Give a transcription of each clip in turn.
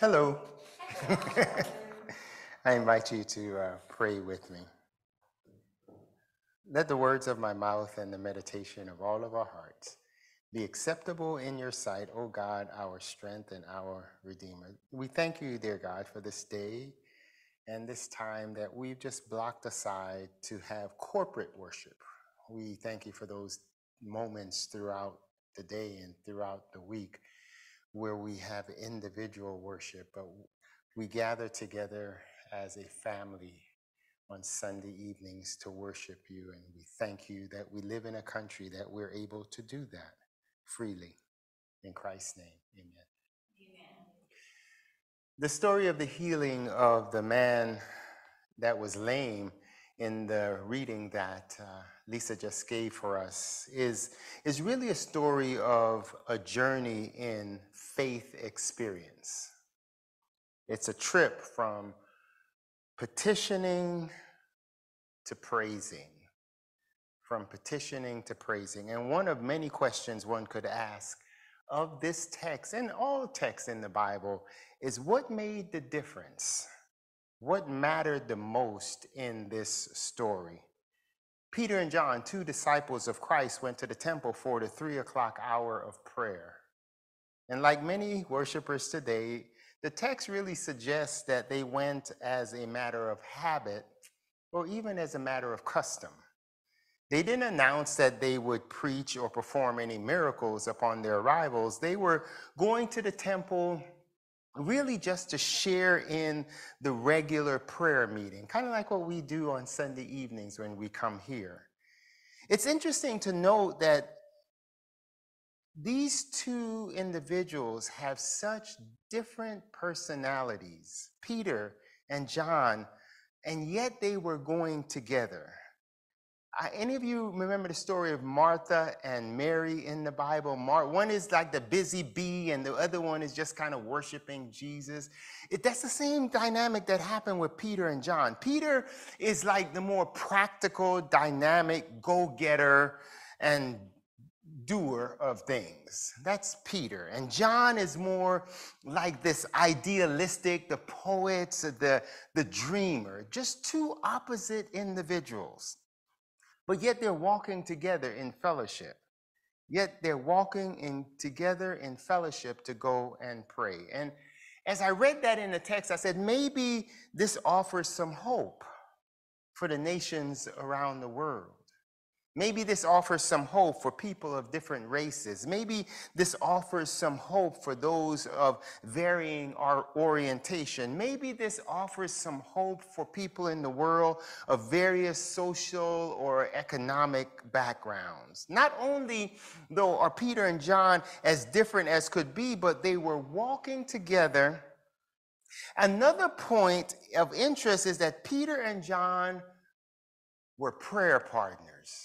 Hello. I invite you to pray with me. Let the words of my mouth and the meditation of all of our hearts be acceptable in your sight, O God, our strength and our Redeemer. We thank you, dear God, for this day and this time that we've just blocked aside to have corporate worship. We thank you for those moments throughout the day and throughout the week where we have individual worship, but we gather together as a family on Sunday evenings to worship you, and we thank you that we live in a country that we're able to do that freely. In Christ's name, amen. Amen. The story of the healing of the man that was lame in the reading that Lisa just gave for us is really a story of a journey in faith experience. It's a trip from petitioning to praising, from petitioning to praising. And one of many questions one could ask of this text and all texts in the Bible is, what made the difference? What mattered the most in this story? Peter and John, two disciples of Christ, went to the temple for the 3 o'clock hour of prayer. And like many worshipers today, the text really suggests that they went as a matter of habit or even as a matter of custom. They didn't announce that they would preach or perform any miracles upon their arrivals. They were going to the temple really just to share in the regular prayer meeting, kind of like what we do on Sunday evenings when we come here. It's interesting to note that these two individuals have such different personalities, Peter and John, and yet they were going together. Any of you remember the story of Martha and Mary in the Bible? One is like the busy bee, and the other one is just kind of worshiping Jesus. That's the same dynamic that happened with Peter and John. Peter is like the more practical, dynamic, go-getter, and doer of things. That's Peter. And John is more like this idealistic, the poet, the dreamer. Just two opposite individuals. But yet they're walking together in fellowship. Yet they're walking together in fellowship to go and pray. And as I read that in the text, I said, maybe this offers some hope for the nations around the world. Maybe this offers some hope for people of different races. Maybe this offers some hope for those of varying orientation. Maybe this offers some hope for people in the world of various social or economic backgrounds. Not only, though, are Peter and John as different as could be, but they were walking together. Another point of interest is that Peter and John were prayer partners.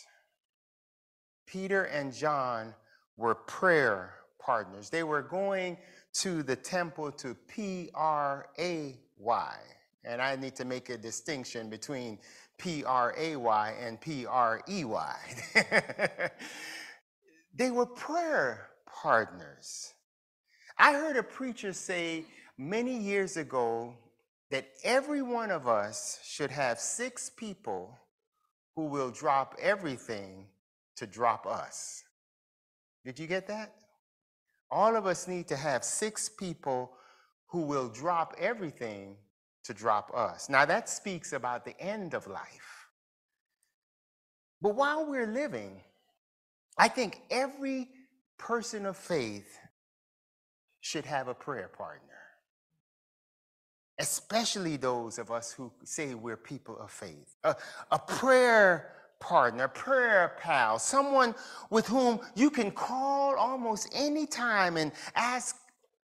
Peter and John were prayer partners. They were going to the temple to pray. And I need to make a distinction between pray and prey. They were prayer partners. I heard a preacher say many years ago that every one of us should have 6 people who will drop everything to drop us. Did you get that? All of us need to have 6 people who will drop everything to drop us. Now that speaks about the end of life. But while we're living, I think every person of faith should have a prayer partner, especially those of us who say we're people of faith. A prayer partner, prayer pal, someone with whom you can call almost any time and ask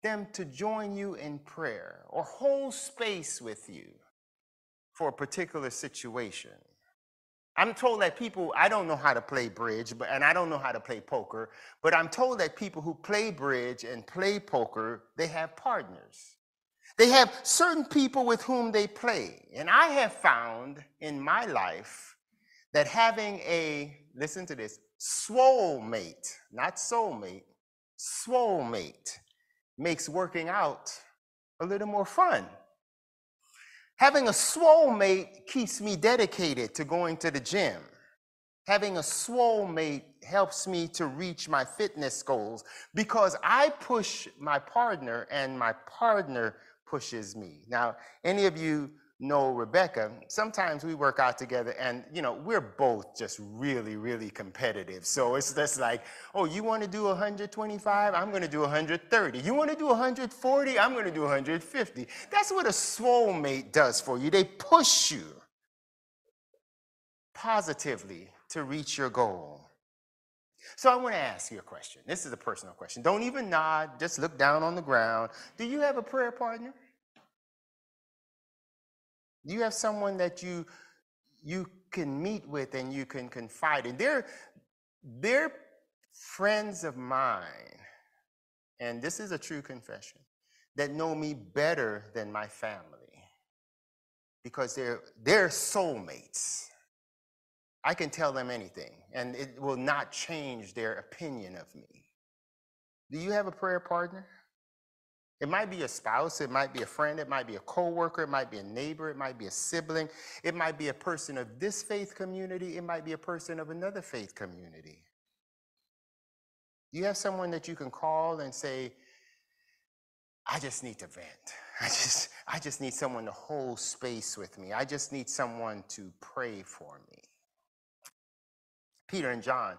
them to join you in prayer or hold space with you for a particular situation. I'm told that people, I don't know how to play bridge, but I don't know how to play poker, but I'm told that people who play bridge and play poker, they have partners. They have certain people with whom they play. And I have found in my life that having a, listen to this, swole mate, not soulmate, swole mate, makes working out a little more fun. Having a swole mate keeps me dedicated to going to the gym. Having a swole mate helps me to reach my fitness goals because I push my partner and my partner pushes me. Now, any of you know Rebecca, sometimes we work out together and, you know, we're both just really, really competitive. So it's just like, oh, you want to do 125? I'm going to do 130. You want to do 140? I'm going to do 150. That's what a swole mate does for you. They push you positively to reach your goal. So I want to ask you a question. This is a personal question. Don't even nod. Just look down on the ground. Do you have a prayer partner? Do you have someone that you can meet with and you can confide in? They're friends of mine, and this is a true confession, that know me better than my family because they're soulmates. I can tell them anything, and it will not change their opinion of me. Do you have a prayer partner? It might be a spouse, it might be a friend, it might be a coworker, it might be a neighbor, it might be a sibling, it might be a person of this faith community, it might be a person of another faith community. You have someone that you can call and say, I just need to vent. I just need someone to hold space with me. I just need someone to pray for me. Peter and John,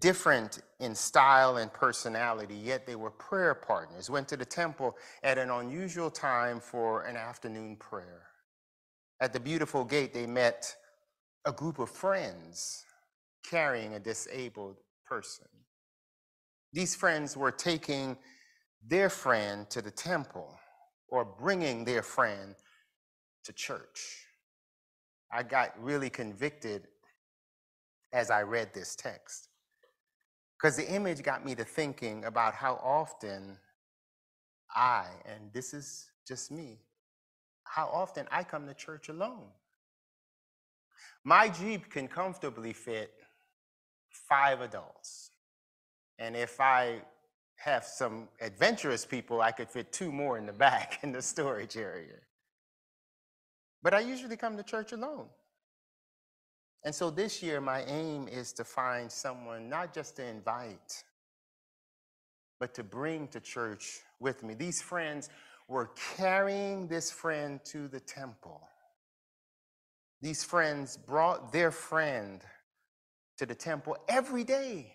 different in style and personality, yet they were prayer partners, went to the temple at an unusual time for an afternoon prayer. At the beautiful gate, they met a group of friends carrying a disabled person. These friends were taking their friend to the temple or bringing their friend to church. I got really convicted as I read this text, because the image got me to thinking about how often I, and this is just me, how often I come to church alone. My Jeep can comfortably fit 5 adults. And if I have some adventurous people, I could fit 2 more in the back in the storage area. But I usually come to church alone. And so this year, my aim is to find someone not just to invite, but to bring to church with me. These friends were carrying this friend to the temple. These friends brought their friend to the temple every day.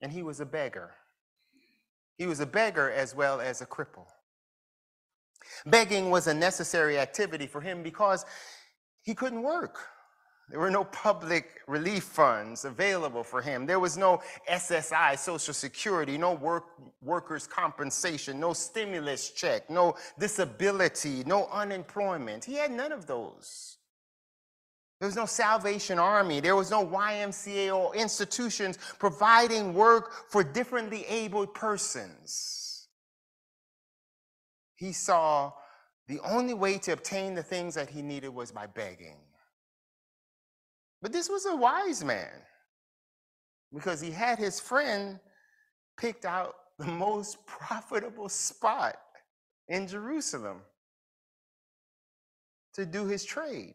And he was a beggar. He was a beggar as well as a cripple. Begging was a necessary activity for him because he couldn't work. There were no public relief funds available for him. There was no SSI, Social Security, no workers' compensation, no stimulus check, no disability, no unemployment. He had none of those. There was no Salvation Army. There was no YMCA or institutions providing work for differently abled persons. He saw the only way to obtain the things that he needed was by begging. But this was a wise man because he had his friend picked out the most profitable spot in Jerusalem to do his trade,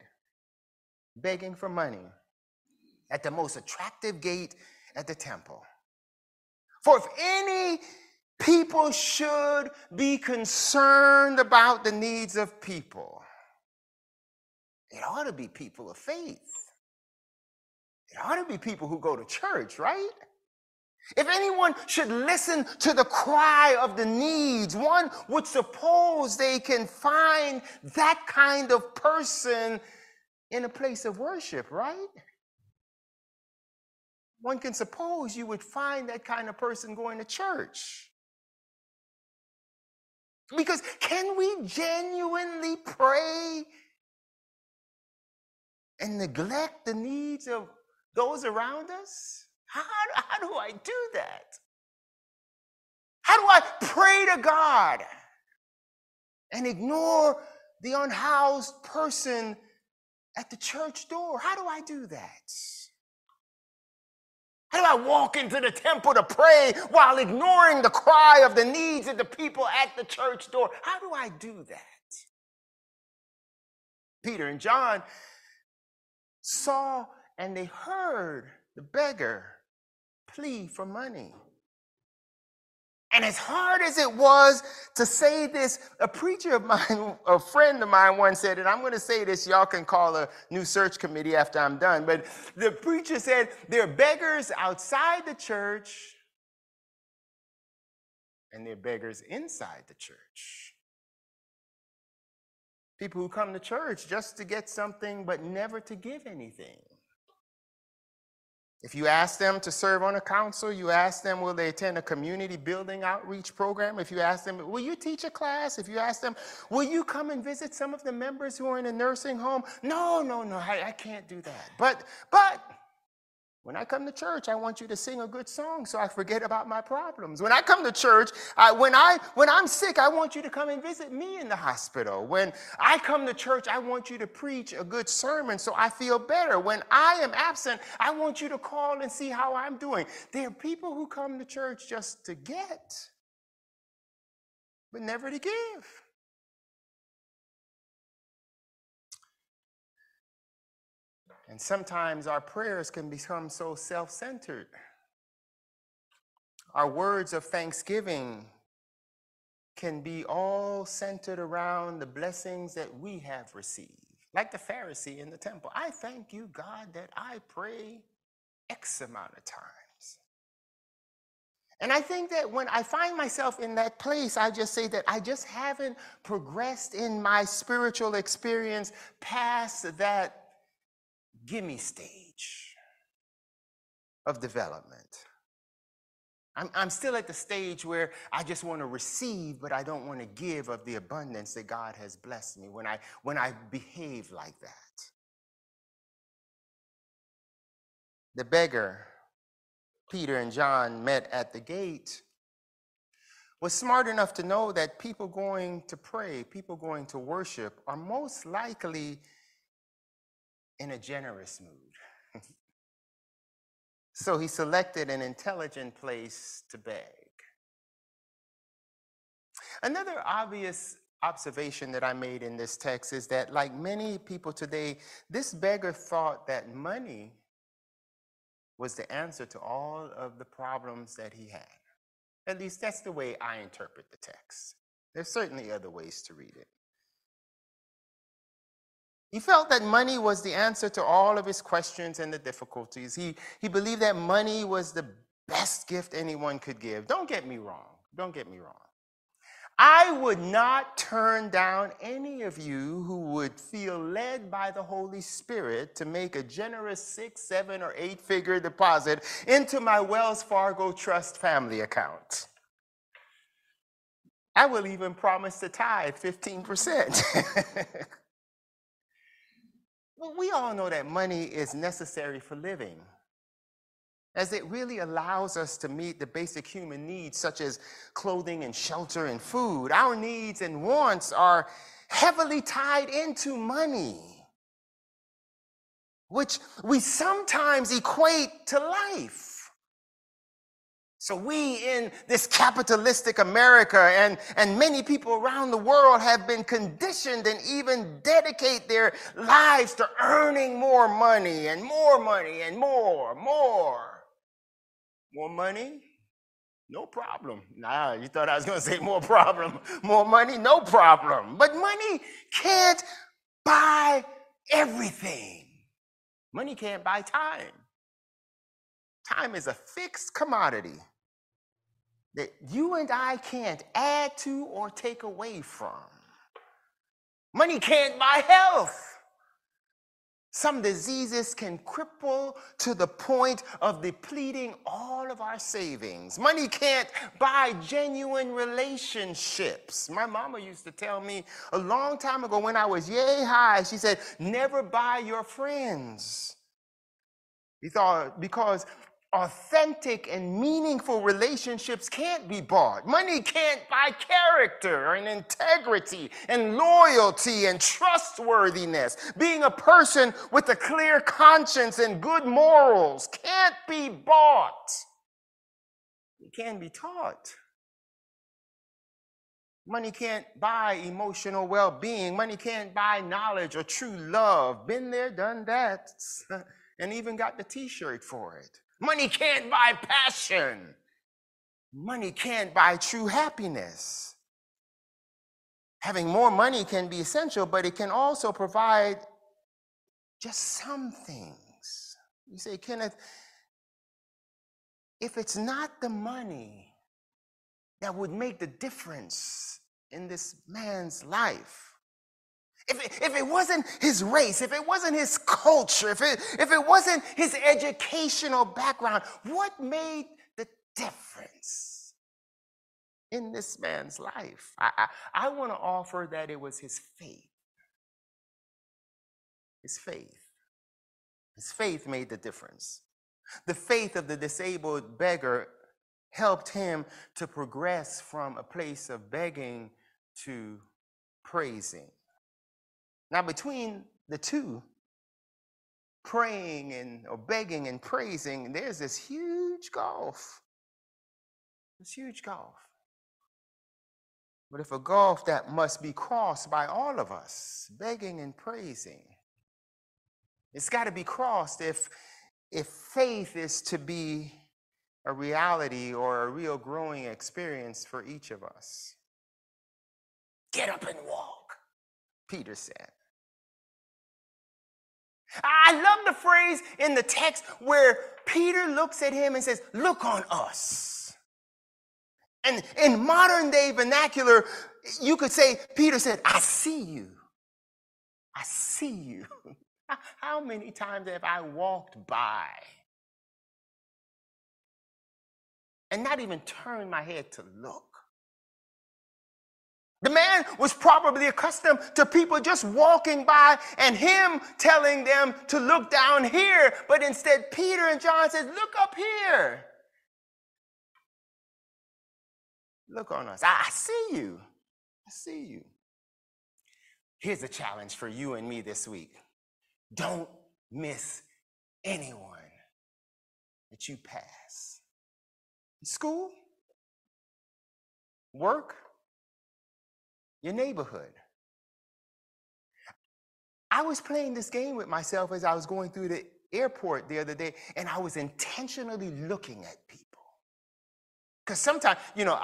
begging for money at the most attractive gate at the temple. For if any people should be concerned about the needs of people, it ought to be people of faith. It ought to be people who go to church, right? If anyone should listen to the cry of the needs, one would suppose they can find that kind of person in a place of worship, right? One can suppose you would find that kind of person going to church. Because can we genuinely pray and neglect the needs of those around us? How do I do that? How do I pray to God and ignore the unhoused person at the church door? How do I do that? How do I walk into the temple to pray while ignoring the cry of the needs of the people at the church door? How do I do that? Peter and John saw and they heard the beggar plead for money. And as hard as it was to say this, a preacher of mine, a friend of mine once said, and I'm going to say this, y'all can call a new search committee after I'm done, but the preacher said, there are beggars outside the church and there are beggars inside the church. People who come to church just to get something but never to give anything. If you ask them to serve on a council, you ask them, will they attend a community building outreach program? If you ask them, will you teach a class? If you ask them, will you come and visit some of the members who are in a nursing home? No, I can't do that. But when I come to church, I want you to sing a good song so I forget about my problems. When I come to church, when I'm sick, I want you to come and visit me in the hospital. When I come to church, I want you to preach a good sermon so I feel better. When I am absent, I want you to call and see how I'm doing. There are people who come to church just to get, but never to give. And sometimes our prayers can become so self-centered. Our words of thanksgiving can be all centered around the blessings that we have received. Like the Pharisee in the temple, I thank you, God, that I pray X amount of times. And I think that when I find myself in that place, I just say that I just haven't progressed in my spiritual experience past that gimme stage of development. I'm still at the stage where I just want to receive, but I don't want to give of the abundance that God has blessed me when I behave like that. The beggar Peter and John met at the gate was smart enough to know that people going to pray, people going to worship are most likely in a generous mood. So he selected an intelligent place to beg. Another obvious observation that I made in this text is that, like many people today, this beggar thought that money was the answer to all of the problems that he had. At least that's the way I interpret the text. There's certainly other ways to read it. He felt that money was the answer to all of his questions and the difficulties. He believed that money was the best gift anyone could give. Don't get me wrong. Don't get me wrong. I would not turn down any of you who would feel led by the Holy Spirit to make a generous 6, 7, or 8-figure deposit into my Wells Fargo Trust family account. I will even promise to tithe 15%. Well, we all know that money is necessary for living, as it really allows us to meet the basic human needs such as clothing and shelter and food. Our needs and wants are heavily tied into money, which we sometimes equate to life. So we in this capitalistic America and many people around the world have been conditioned and even dedicate their lives to earning more money and more money and more. More money? No problem. Nah, you thought I was going to say more problem. More money? No problem. But money can't buy everything. Money can't buy time. Time is a fixed commodity that you and I can't add to or take away from. Money can't buy health. Some diseases can cripple to the point of depleting all of our savings. Money can't buy genuine relationships. My mama used to tell me a long time ago when I was yay high, she said, never buy your friends. Because authentic and meaningful relationships can't be bought. Money can't buy character and integrity and loyalty and trustworthiness. Being a person with a clear conscience and good morals can't be bought. It can be taught. Money can't buy emotional well-being. Money can't buy knowledge or true love. Been there, done that, and even got the t-shirt for it. Money can't buy passion. Money can't buy true happiness. Having more money can be essential, but it can also provide just some things. You say, Kenneth, if it's not the money that would make the difference in this man's life, if it wasn't his race, if it wasn't his culture, if it wasn't his educational background, what made the difference in this man's life? I want to offer that it was his faith. His faith. His faith made the difference. The faith of the disabled beggar helped him to progress from a place of begging to praising. Now, between the two, praying and or begging and praising, there's this huge gulf. This huge gulf. But if a gulf that must be crossed by all of us, begging and praising, it's got to be crossed if faith is to be a reality or a real growing experience for each of us. Get up and walk, Peter said. I love the phrase in the text where Peter looks at him and says, look on us. And in modern day vernacular, you could say, Peter said, I see you. I see you. How many times have I walked by and not even turned my head to look? The man was probably accustomed to people just walking by and him telling them to look down here. But instead, Peter and John says, look up here. Look on us. I see you. I see you. Here's a challenge for you and me this week. Don't miss anyone that you pass. School, work, your neighborhood. I was playing this game with myself as I was going through the airport the other day, and I was intentionally looking at people. Because sometimes, you know,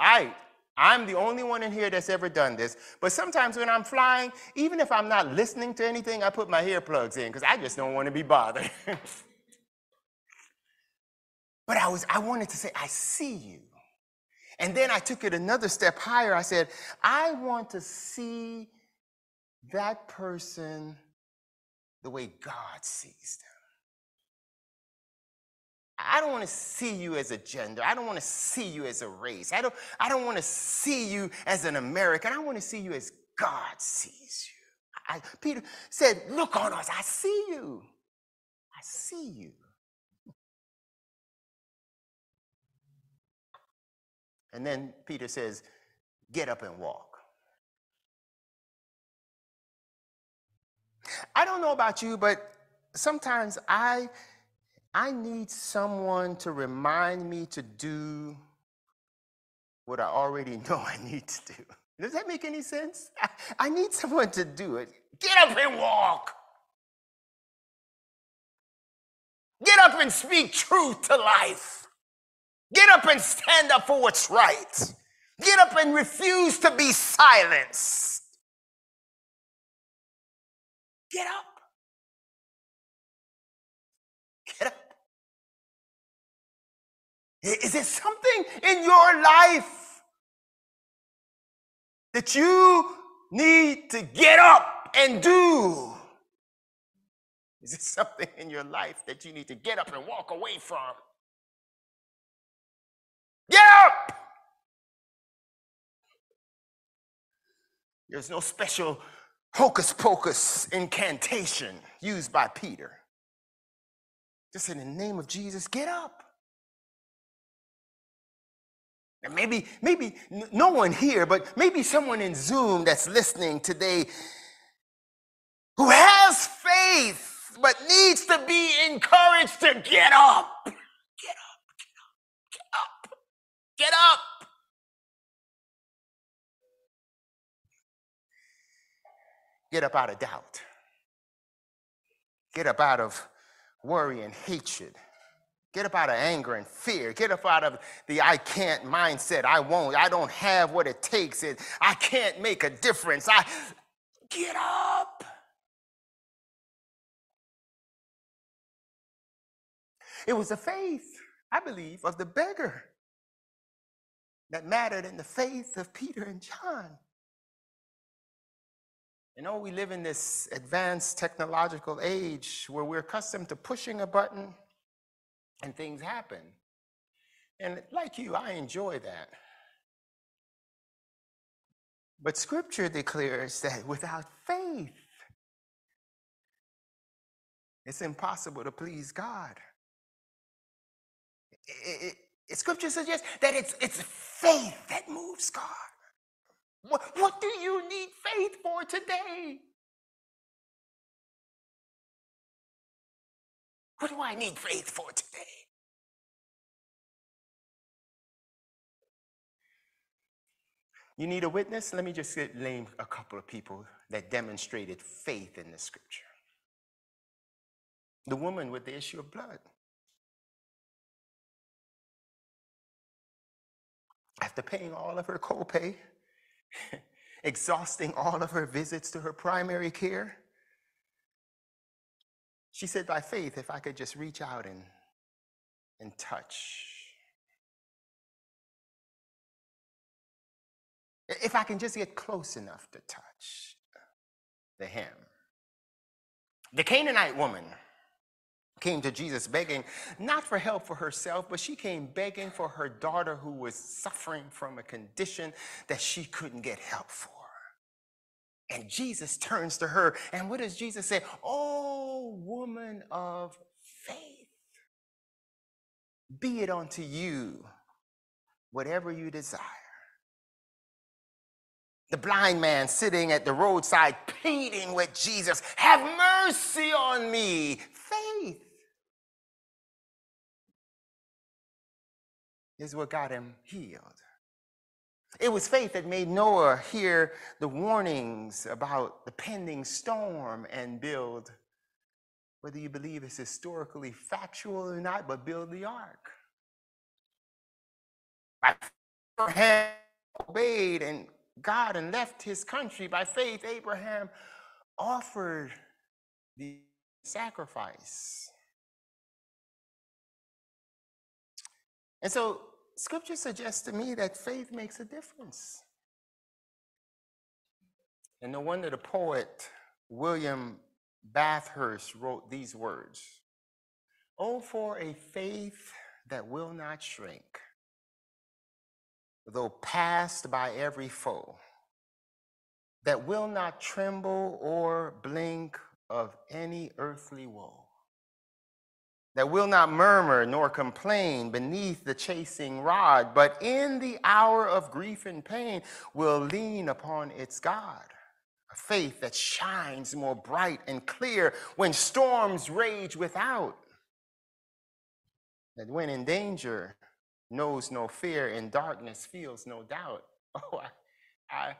I'm the only one in here that's ever done this, but sometimes when I'm flying, even if I'm not listening to anything, I put my earplugs in because I just don't want to be bothered. But I wanted to say, I see you. And then I took it another step higher. I said, I want to see that person the way God sees them. I don't want to see you as a gender. I don't want to see you as a race. I don't want to see you as an American. I want to see you as God sees you. Peter said, look on us. I see you. I see you. And then Peter says, get up and walk. I don't know about you, but sometimes I need someone to remind me to do what I already know I need to do. Does that make any sense? I need someone to do it. Get up and walk. Get up and speak truth to life. Get up and stand up for what's right. Get up and refuse to be silenced. Get up. Get up. Is there something in your life that you need to get up and do? Is there something in your life that you need to get up and walk away from? Get up! There's no special hocus-pocus incantation used by Peter. Just in the name of Jesus, get up. And maybe no one here, but maybe someone in Zoom that's listening today who has faith but needs to be encouraged to get up. Get up, get up, get up. Get up out of doubt. Get up out of worry and hatred. Get up out of anger and fear. Get up out of the I can't mindset. I won't. I don't have what it takes. I can't make a difference. Get up. It was the faith, I believe, of the beggar that mattered in the faith of Peter and John. You know, we live in this advanced technological age where we're accustomed to pushing a button and things happen. And like you, I enjoy that. But Scripture declares that without faith, it's impossible to please God. Scripture suggests that it's faith that moves God. What do you need faith for today? What do I need faith for today? You need a witness? Let me just name a couple of people that demonstrated faith in the Scripture. The woman with the issue of blood. After paying all of her copay, exhausting all of her visits to her primary care, she said, by faith, if I could just reach out and touch. If I can just get close enough to touch the hem. The Canaanite woman came to Jesus begging, not for help for herself, but she came begging for her daughter who was suffering from a condition that she couldn't get help for. And Jesus turns to her, and what does Jesus say? Oh, woman of faith, be it unto you whatever you desire. The blind man sitting at the roadside pleading with Jesus, have mercy on me. Faith is what got him healed. It was faith that made Noah hear the warnings about the pending storm and build, whether you believe it's historically factual or not, but build the ark. Abraham obeyed and God and left his country. By faith, Abraham offered the sacrifice. And so Scripture suggests to me that faith makes a difference. And no wonder the poet William Bathurst wrote these words. Oh, for a faith that will not shrink, though passed by every foe, that will not tremble or blink of any earthly woe, that will not murmur nor complain beneath the chasing rod, but in the hour of grief and pain will lean upon its God. A faith that shines more bright and clear when storms rage without, that when in danger knows no fear, in darkness feels no doubt. Oh, I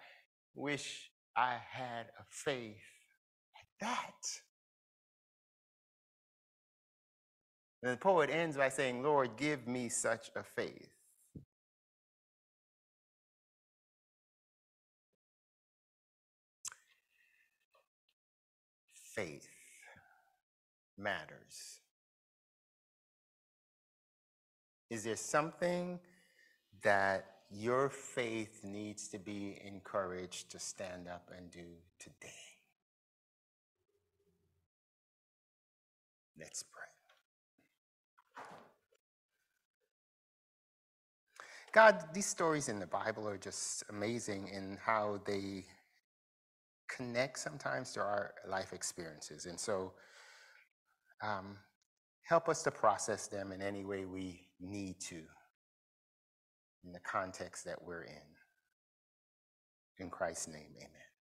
wish I had a faith like that. And the poet ends by saying, Lord, give me such a faith. Faith matters. Is there something that your faith needs to be encouraged to stand up and do today? Let's pray. God, these stories in the Bible are just amazing in how they connect sometimes to our life experiences. And so help us to process them in any way we need to. in the context that we're in. In Christ's name, amen.